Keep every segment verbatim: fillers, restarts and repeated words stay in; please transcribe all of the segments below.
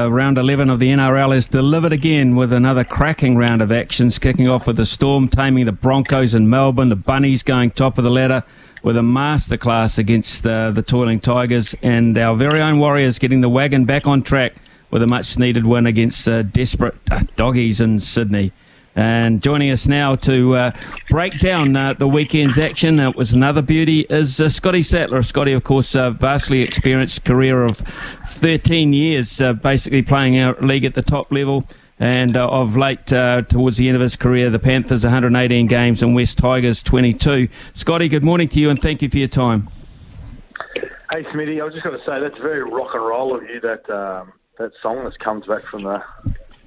Round eleven of the N R L is delivered again with another cracking round of actions, kicking off with the Storm taming the Broncos in Melbourne, the Bunnies going top of the ladder with a masterclass against uh, the Toiling Tigers, and our very own Warriors getting the wagon back on track with a much-needed win against uh, desperate uh, doggies in Sydney. And joining us now to uh, break down uh, the weekend's action, it was another beauty, is uh, Scotty Sattler. Scotty, of course, a vastly experienced career of thirteen years, uh, basically playing our league at the top level. And uh, of late, uh, towards the end of his career, the Panthers one hundred eighteen games and West Tigers twenty-two. Scotty, good morning to you and thank you for your time. Hey, Smitty, I was just going to say, that's very rock and roll of you, that um, that song that comes back from the,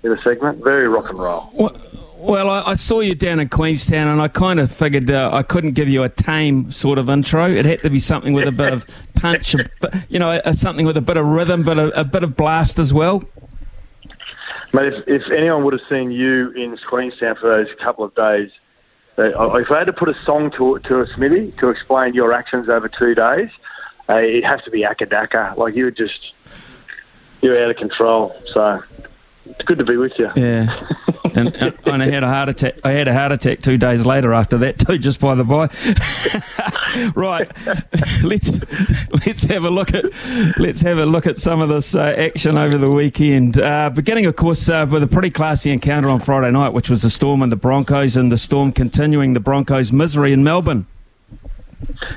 the segment. Very rock and roll. What? Well, I, I saw you down in Queenstown and I kind of figured uh, I couldn't give you a tame sort of intro. It had to be something with a bit of punch, a bit, you know, a, something with a bit of rhythm, but a, a bit of blast as well. Mate, if, if anyone would have seen you in Queenstown for those couple of days, they, if I had to put a song to to a Smithy to explain your actions over two days, uh, it'd have to be Akadaka. Like, you were just, you were out of control, so... It's good to be with you. Yeah, and, and, and I had a heart attack. I had a heart attack two days later after that too. Just by the by, right? Let's let's have a look at let's have a look at some of this uh, action over the weekend. Uh, beginning, of course, uh, with a pretty classy encounter on Friday night, which was the Storm and the Broncos, and the Storm continuing the Broncos' misery in Melbourne.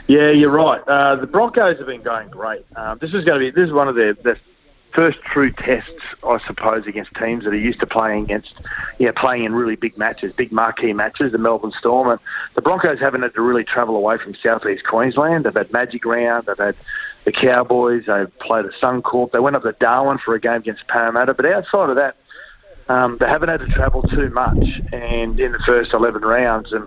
Yeah, you're right. Uh, the Broncos have been going great. Um, this is going to be this is one of their. their first true tests, I suppose, against teams that are used to playing against, yeah, playing in really big matches, big marquee matches, the Melbourne Storm. And the Broncos haven't had to really travel away from South East Queensland. They've had Magic Round, they've had the Cowboys, they've played at Suncorp, they went up to Darwin for a game against Parramatta. But outside of that, um, they haven't had to travel too much and in the first eleven rounds. And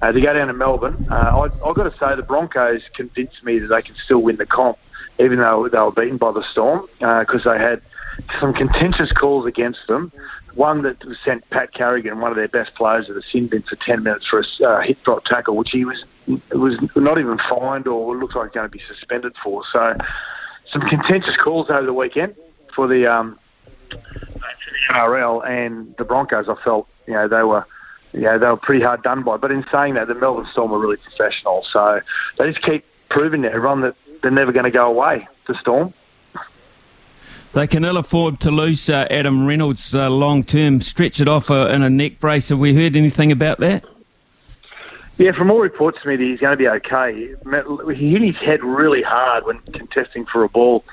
uh, to go down to Melbourne, uh, I, I've got to say the Broncos convinced me that they can still win the comp, even though they were beaten by the Storm, because uh, they had some contentious calls against them. One that sent Pat Carrigan, one of their best players, to the sin bin for ten minutes for a uh, hip drop tackle, which he was was not even fined or looked like going to be suspended for. So some contentious calls over the weekend for the, um, for the N R L and the Broncos. I felt, you know, they were... Yeah, they were pretty hard done by. But in saying that, the Melbourne Storm were really professional. So they just keep proving to everyone that they're never going to go away, the Storm. They can ill afford to lose uh, Adam Reynolds uh, long-term, stretch it off uh, in a neck brace. Have we heard anything about that? Yeah, from all reports, Smithy, he's going to be okay. He hit his head really hard when contesting for a ball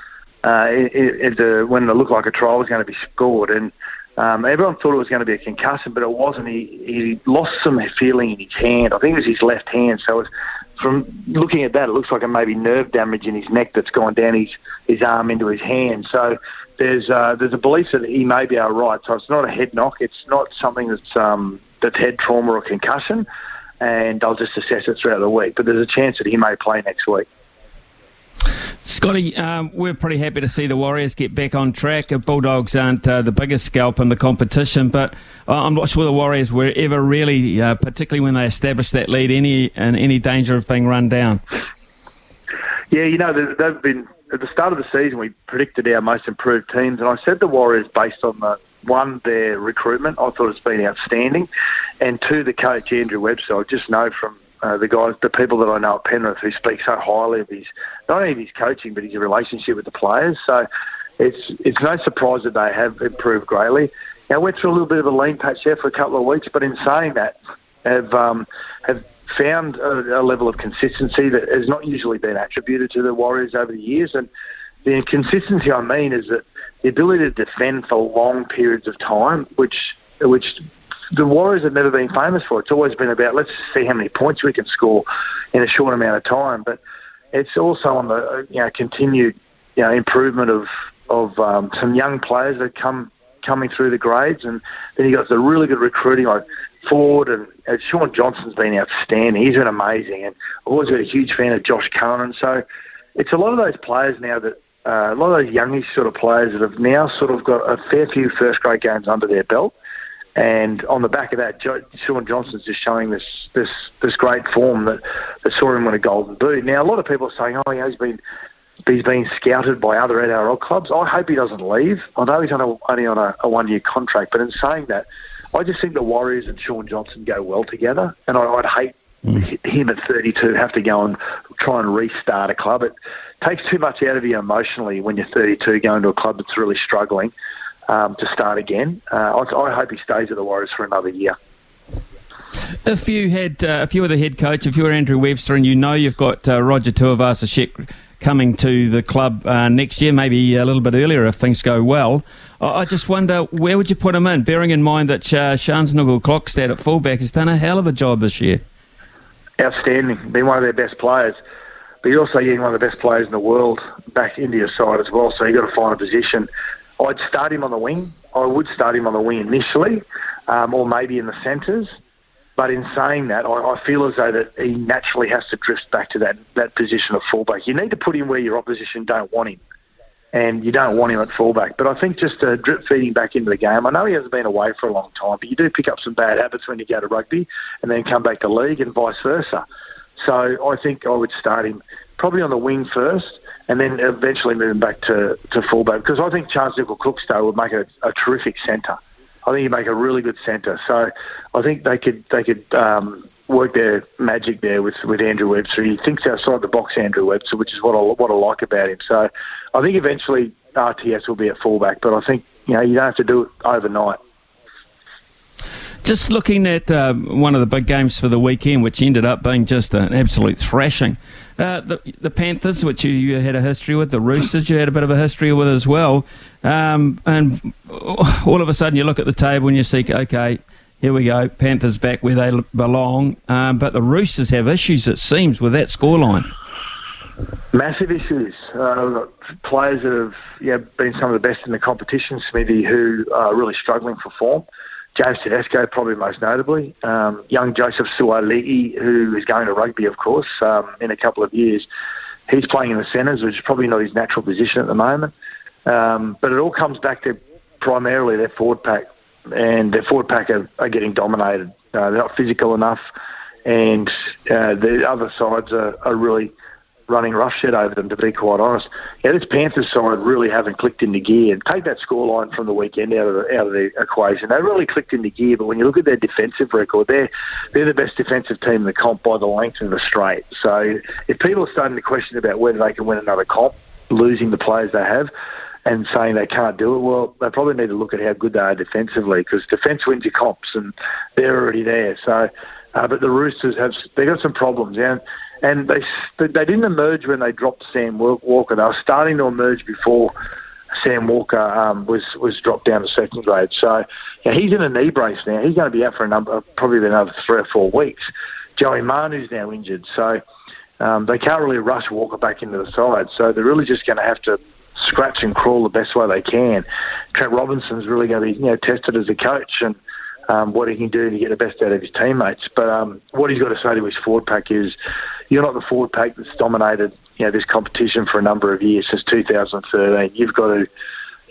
uh, it, it, uh, when it looked like a try was going to be scored. And... Um, everyone thought it was going to be a concussion, but it wasn't. He, he lost some feeling in his hand. I think it was his left hand. So it's, from looking at that, it looks like a maybe nerve damage in his neck that's gone down his, his arm into his hand. So there's uh, there's a belief that he may be all right. So it's not a head knock. It's not something that's, um, that's head trauma or concussion. And I'll just assess it throughout the week. But there's a chance that he may play next week. Scotty, um, we're pretty happy to see the Warriors get back on track. The Bulldogs aren't uh, the biggest scalp in the competition, but I'm not sure the Warriors were ever really, uh, particularly when they established that lead, any in any danger of being run down. Yeah, you know, they've been at the start of the season. We predicted our most improved teams, and I said the Warriors based on the. One, their recruitment. I thought it's been outstanding, and two, the coach Andrew Webster. I just know from. Uh, the guys, the people that I know at Penrith who speak so highly of his, not only of his coaching, but his relationship with the players. So it's it's no surprise that they have improved greatly. Now, went through a little bit of a lean patch there for a couple of weeks, but in saying that, have um, have found a, a level of consistency that has not usually been attributed to the Warriors over the years. And the inconsistency I mean is that the ability to defend for long periods of time, which which... the Warriors have never been famous for. It's always been about, let's see how many points we can score in a short amount of time. But it's also on the you know, continued you know, improvement of of um, some young players that come coming through the grades. And then you've got the really good recruiting like Ford and, and Sean Johnson's been outstanding. He's been amazing. And I've always been a huge fan of Josh Cullen. So it's a lot of those players now that, uh, a lot of those youngish sort of players that have now sort of got a fair few first-grade games under their belt. And on the back of that, jo- Sean Johnson's just showing this this, this great form that, that saw him win a golden boot. Now, a lot of people are saying, oh, you know, he's been he's being scouted by other N R L clubs. I hope he doesn't leave. I know he's on a, only on a, a one-year contract, but in saying that, I just think the Warriors and Sean Johnson go well together, and I, I'd hate mm. him at thirty-two have to go and try and restart a club. It takes too much out of you emotionally when you're thirty-two going to a club that's really struggling um, to start again. Uh, I, I hope he stays at the Warriors for another year. If you had, uh, if you were the head coach, if you were Andrew Webster, and you know you've got uh, Roger Tuivasa-Shek coming to the club uh, next year, maybe a little bit earlier if things go well, I, I just wonder where would you put him in, bearing in mind that uh, Sean Johnson at fullback has done a hell of a job this year. Outstanding, been one of their best players, but you're also getting one of the best players in the world back into your side as well. So you've got to find a position. I'd start him on the wing. I would start him on the wing initially, um, or maybe in the centres. But in saying that, I, I feel as though that he naturally has to drift back to that, that position of fullback. You need to put him where your opposition don't want him, and you don't want him at fullback. But I think just uh, drip feeding back into the game. I know he hasn't been away for a long time, but you do pick up some bad habits when you go to rugby and then come back to league and vice versa. So I think I would start him probably on the wing first and then eventually move him back to, to fullback, because I think Charles Dukecole-Cooks though would make a, a terrific centre. I think you make a really good centre. So I think they could they could um, work their magic there with, with Andrew Webster. He thinks outside the box, Andrew Webster, which is what I, what I like about him. So I think eventually R T S will be at fullback, but I think you know you don't have to do it overnight. Just looking at uh, one of the big games for the weekend, which ended up being just an absolute thrashing. Uh, the, the Panthers, which you, you had a history with, the Roosters, you had a bit of a history with as well. Um, and all of a sudden you look at the table and you think, OK, here we go, Panthers back where they belong. Um, but the Roosters have issues, it seems, with that scoreline. Massive issues. Uh, players that have yeah, been some of the best in the competition, Smithy, who are really struggling for form. James Tedesco, probably most notably. Um, young Joseph Suali'i, who is going to rugby, of course, um, in a couple of years. He's playing in the centres, which is probably not his natural position at the moment. Um, but it all comes back to primarily their forward pack. And their forward pack are, are getting dominated. Uh, they're not physical enough. And uh, the other sides are, are really running roughshod over them, to be quite honest. Yeah, this Panthers side really haven't clicked into gear. Take that scoreline from the weekend out of the, out of the equation. They really clicked into gear, but when you look at their defensive record, they're, they're the best defensive team in the comp by the length of the straight. So if people are starting to question about whether they can win another comp, losing the players they have, and saying they can't do it, well, they probably need to look at how good they are defensively, because defence wins your comps, and they're already there. So, uh, but the Roosters have, they got some problems, and and they they didn't emerge when they dropped Sam Walker. They were starting to emerge before Sam Walker um, was was dropped down to second grade. So yeah, he's in a knee brace now. He's going to be out for a number, probably another three or four weeks. Joey Manu's now injured, so um, they can't really rush Walker back into the side. So they're really just going to have to scratch and crawl the best way they can. Trent Robinson's really going to be you know tested as a coach, and um, what he can do to get the best out of his teammates. But um, what he's got to say to his forward pack is, you're not the forward pack that's dominated you know this competition for a number of years since two thousand thirteen. You've got to you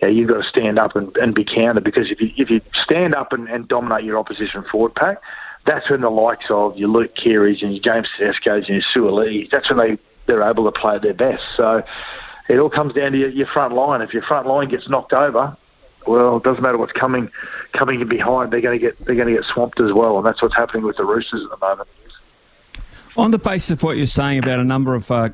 know, you've got to stand up and, and be counted, because if you if you stand up and, and dominate your opposition forward pack, that's when the likes of your Luke Kearys and your James Tedesco's and your Suali'i, that's when they they're able to play at their best. So it all comes down to your, your front line. If your front line gets knocked over, well, it doesn't matter what's coming coming in behind. They're going to get they're going to get swamped as well, and that's what's happening with the Roosters at the moment. On the basis of what you're saying about a number of uh,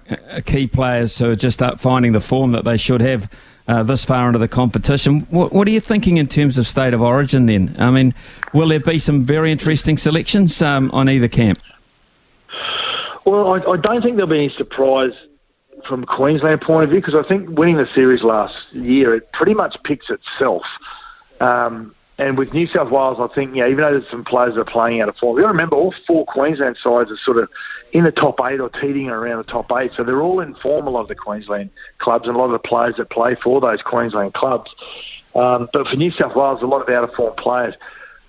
key players who are just up finding the form that they should have uh, this far into the competition, what, what are you thinking in terms of State of Origin then? I mean, will there be some very interesting selections um, on either camp? Well, I, I don't think there'll be any surprise from Queensland point of view, because I think winning the series last year, it pretty much picks itself. Um, and with New South Wales, I think, you know, even though there's some players that are playing out of form, you got to remember all four Queensland sides are sort of in the top eight or teetering around the top eight, so they're all in form, a lot of the Queensland clubs and a lot of the players that play for those Queensland clubs. Um, but for New South Wales, a lot of out-of-form players.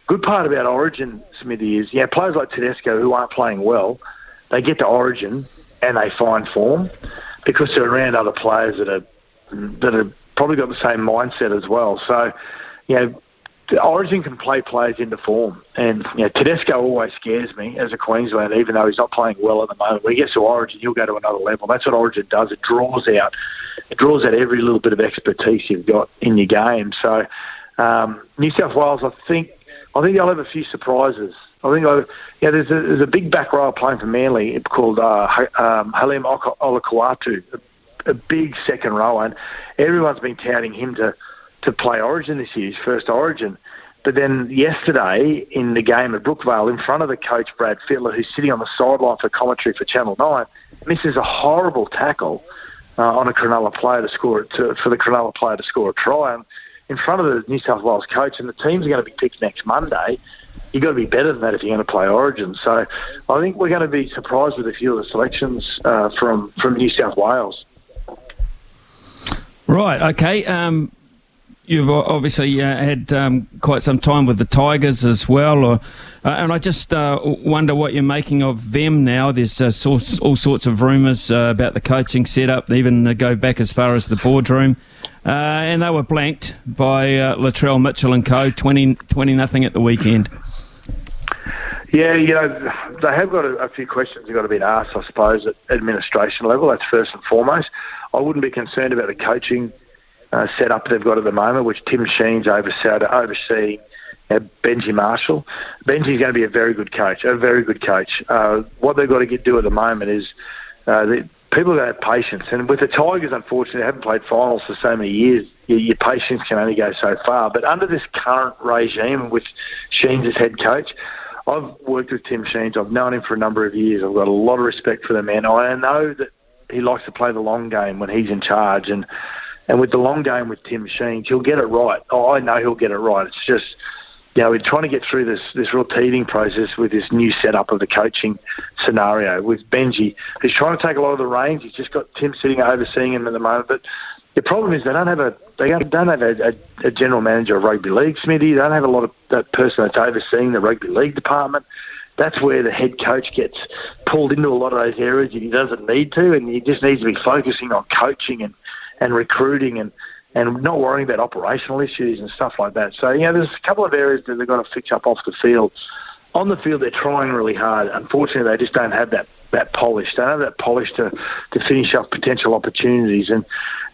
Good part about Origin, Smithy, is, yeah, players like Tedesco who aren't playing well, they get to Origin and they find form, because they're around other players that are that have probably got the same mindset as well. So, you know, Origin can play players into form, and you know, Tedesco always scares me as a Queenslander, even though he's not playing well at the moment. When he gets to Origin, he'll go to another level. That's what Origin does. It draws out, it draws out every little bit of expertise you've got in your game. So um, New South Wales, I think, I think they'll have a few surprises. I think I, yeah, there's a, there's a big back row playing for Manly called uh, um, Halim Olakuatu, a, a big second row, and everyone's been touting him to. to play Origin this year, his first Origin. But then yesterday in the game at Brookvale, in front of the coach, Brad Fittler, who's sitting on the sideline for commentary for Channel Nine, misses a horrible tackle uh, on a Cronulla player to score to, for the Cronulla player to score a try. And in front of the New South Wales coach, and the teams are going to be picked next Monday. You've got to be better than that if you're going to play Origin. So I think we're going to be surprised with a few of the selections uh, from, from New South Wales. Right, okay. Um You've obviously uh, had um, quite some time with the Tigers as well, or, uh, and I just uh, wonder what you're making of them now. There's uh, source, all sorts of rumours uh, about the coaching setup, they even uh, go back as far as the boardroom, uh, and they were blanked by uh, Latrell Mitchell and co, twenty nothing at the weekend. Yeah, you know, they have got a, a few questions that have got to be asked, I suppose, at administration level. That's first and foremost. I wouldn't be concerned about the coaching Uh, set up they've got at the moment, which Tim Sheens oversaw to oversee uh, Benji Marshall. Benji's going to be a very good coach, a very good coach. Uh, what they've got to get do at the moment is uh, the, people are going to have patience. And with the Tigers, unfortunately, they haven't played finals for so many years. Your, your patience can only go so far. But under this current regime with Sheens as head coach, I've worked with Tim Sheens. I've known him for a number of years. I've got a lot of respect for the man. I know that he likes to play the long game when he's in charge, and And with the long game with Tim Sheens, he'll get it right. Oh, I know he'll get it right. It's just, you know, we're trying to get through this this real teething process with this new setup of the coaching scenario with Benji, who's trying to take a lot of the reins. He's just got Tim sitting overseeing him at the moment. But the problem is they don't have a they don't have a, a, a general manager of rugby league, Smitty. They don't have a lot of that person that's overseeing the rugby league department. That's where the head coach gets pulled into a lot of those areas that he doesn't need to, and he just needs to be focusing on coaching and. and recruiting and, and not worrying about operational issues and stuff like that. So, you know, there's a couple of areas that they've got to fix up off the field. On the field, they're trying really hard. Unfortunately, they just don't have that, that polish. They don't have that polish to, to finish off potential opportunities. And,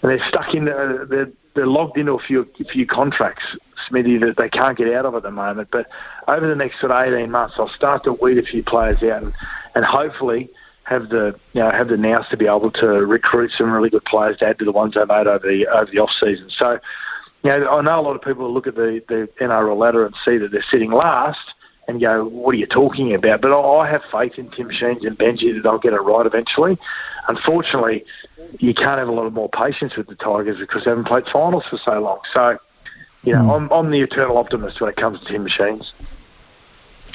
and they're stuck in there. They're, they're logged into a few, a few contracts, Smitty, that they can't get out of at the moment. But over the next sort of eighteen months, they'll start to weed a few players out and, and hopefully have the you know have the nous to be able to recruit some really good players to add to the ones they made over the over the off season. So, you know, I know a lot of people look at the, the N R L ladder and see that they're sitting last and go, "What are you talking about?" But I have faith in Tim Sheens and Benji that they'll get it right eventually. Unfortunately, you can't have a lot of more patience with the Tigers because they haven't played finals for so long. So, you know, mm. I'm I'm the eternal optimist when it comes to Tim Sheens.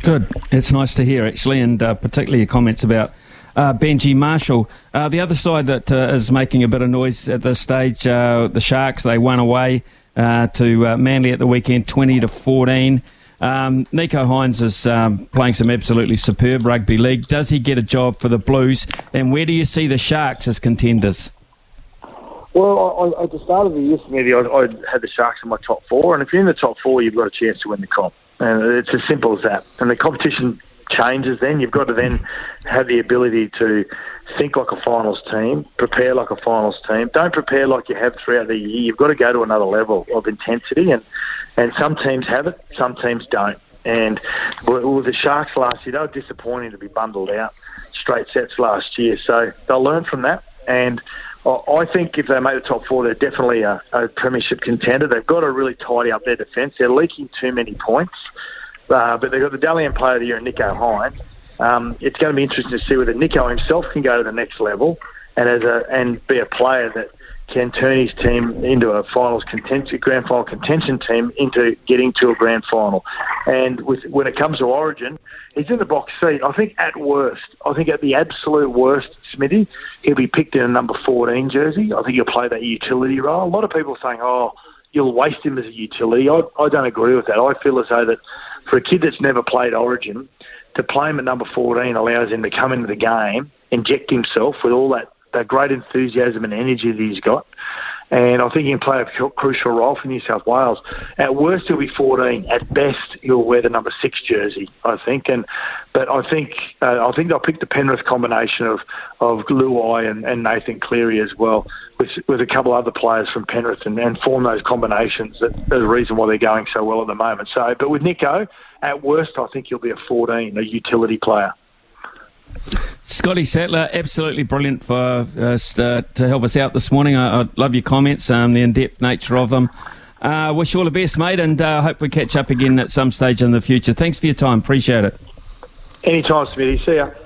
Good. It's nice to hear actually, and uh, particularly your comments about Uh, Benji Marshall. Uh, the other side that uh, is making a bit of noise at this stage, uh, the Sharks, they won away uh, to uh, Manly at the weekend, twenty to fourteen. Um, Nico Hynes is um, playing some absolutely superb rugby league. Does he get a job for the Blues? And where do you see the Sharks as contenders? Well, I, I, at the start of the year, maybe I, I had the Sharks in my top four, and if you're in the top four, you've got a chance to win the comp. And it's as simple as that. And the competition changes then. You've got to then have the ability to think like a finals team, prepare like a finals team. Don't prepare like you have throughout the year. You've got to go to another level of intensity, and, and some teams have it, some teams don't. And with the Sharks last year, they were disappointing to be bundled out straight sets last year. So they'll learn from that. And I think if they make the top four, they're definitely a, a premiership contender. They've got to really tidy up their defence. They're leaking too many points. Uh, but they've got the Dally M player of the year in Nico Hynes. Um, it's going to be interesting to see whether Nico himself can go to the next level and as a and be a player that can turn his team into a finals contention, grand final contention team into getting to a grand final. And with, when it comes to Origin, he's in the box seat. I think at worst, I think at the absolute worst, Smitty, he'll be picked in a number fourteen jersey. I think he'll play that utility role. A lot of people saying, oh, you'll waste him as a utility. I, I don't agree with that. I feel as though that for a kid that's never played Origin, to play him at number fourteen allows him to come into the game, inject himself with all that, that great enthusiasm and energy that he's got, and I think he can play a crucial role for New South Wales. At worst, he'll be fourteen. At best, he'll wear the number six jersey, I think. And but I think uh, I think they'll pick the Penrith combination of of Luai and, and Nathan Cleary as well, with with a couple other players from Penrith, and, and form those combinations. That are the reason why they're going so well at the moment. So, but with Nico, at worst, I think he'll be a fourteen, a utility player. Scotty Sattler, absolutely brilliant for uh, to help us out this morning. I, I love your comments, um, the in-depth nature of them. Uh, wish you all the best, mate, and uh, hope we catch up again at some stage in the future. Thanks for your time. Appreciate it. Anytime, Smitty. See ya.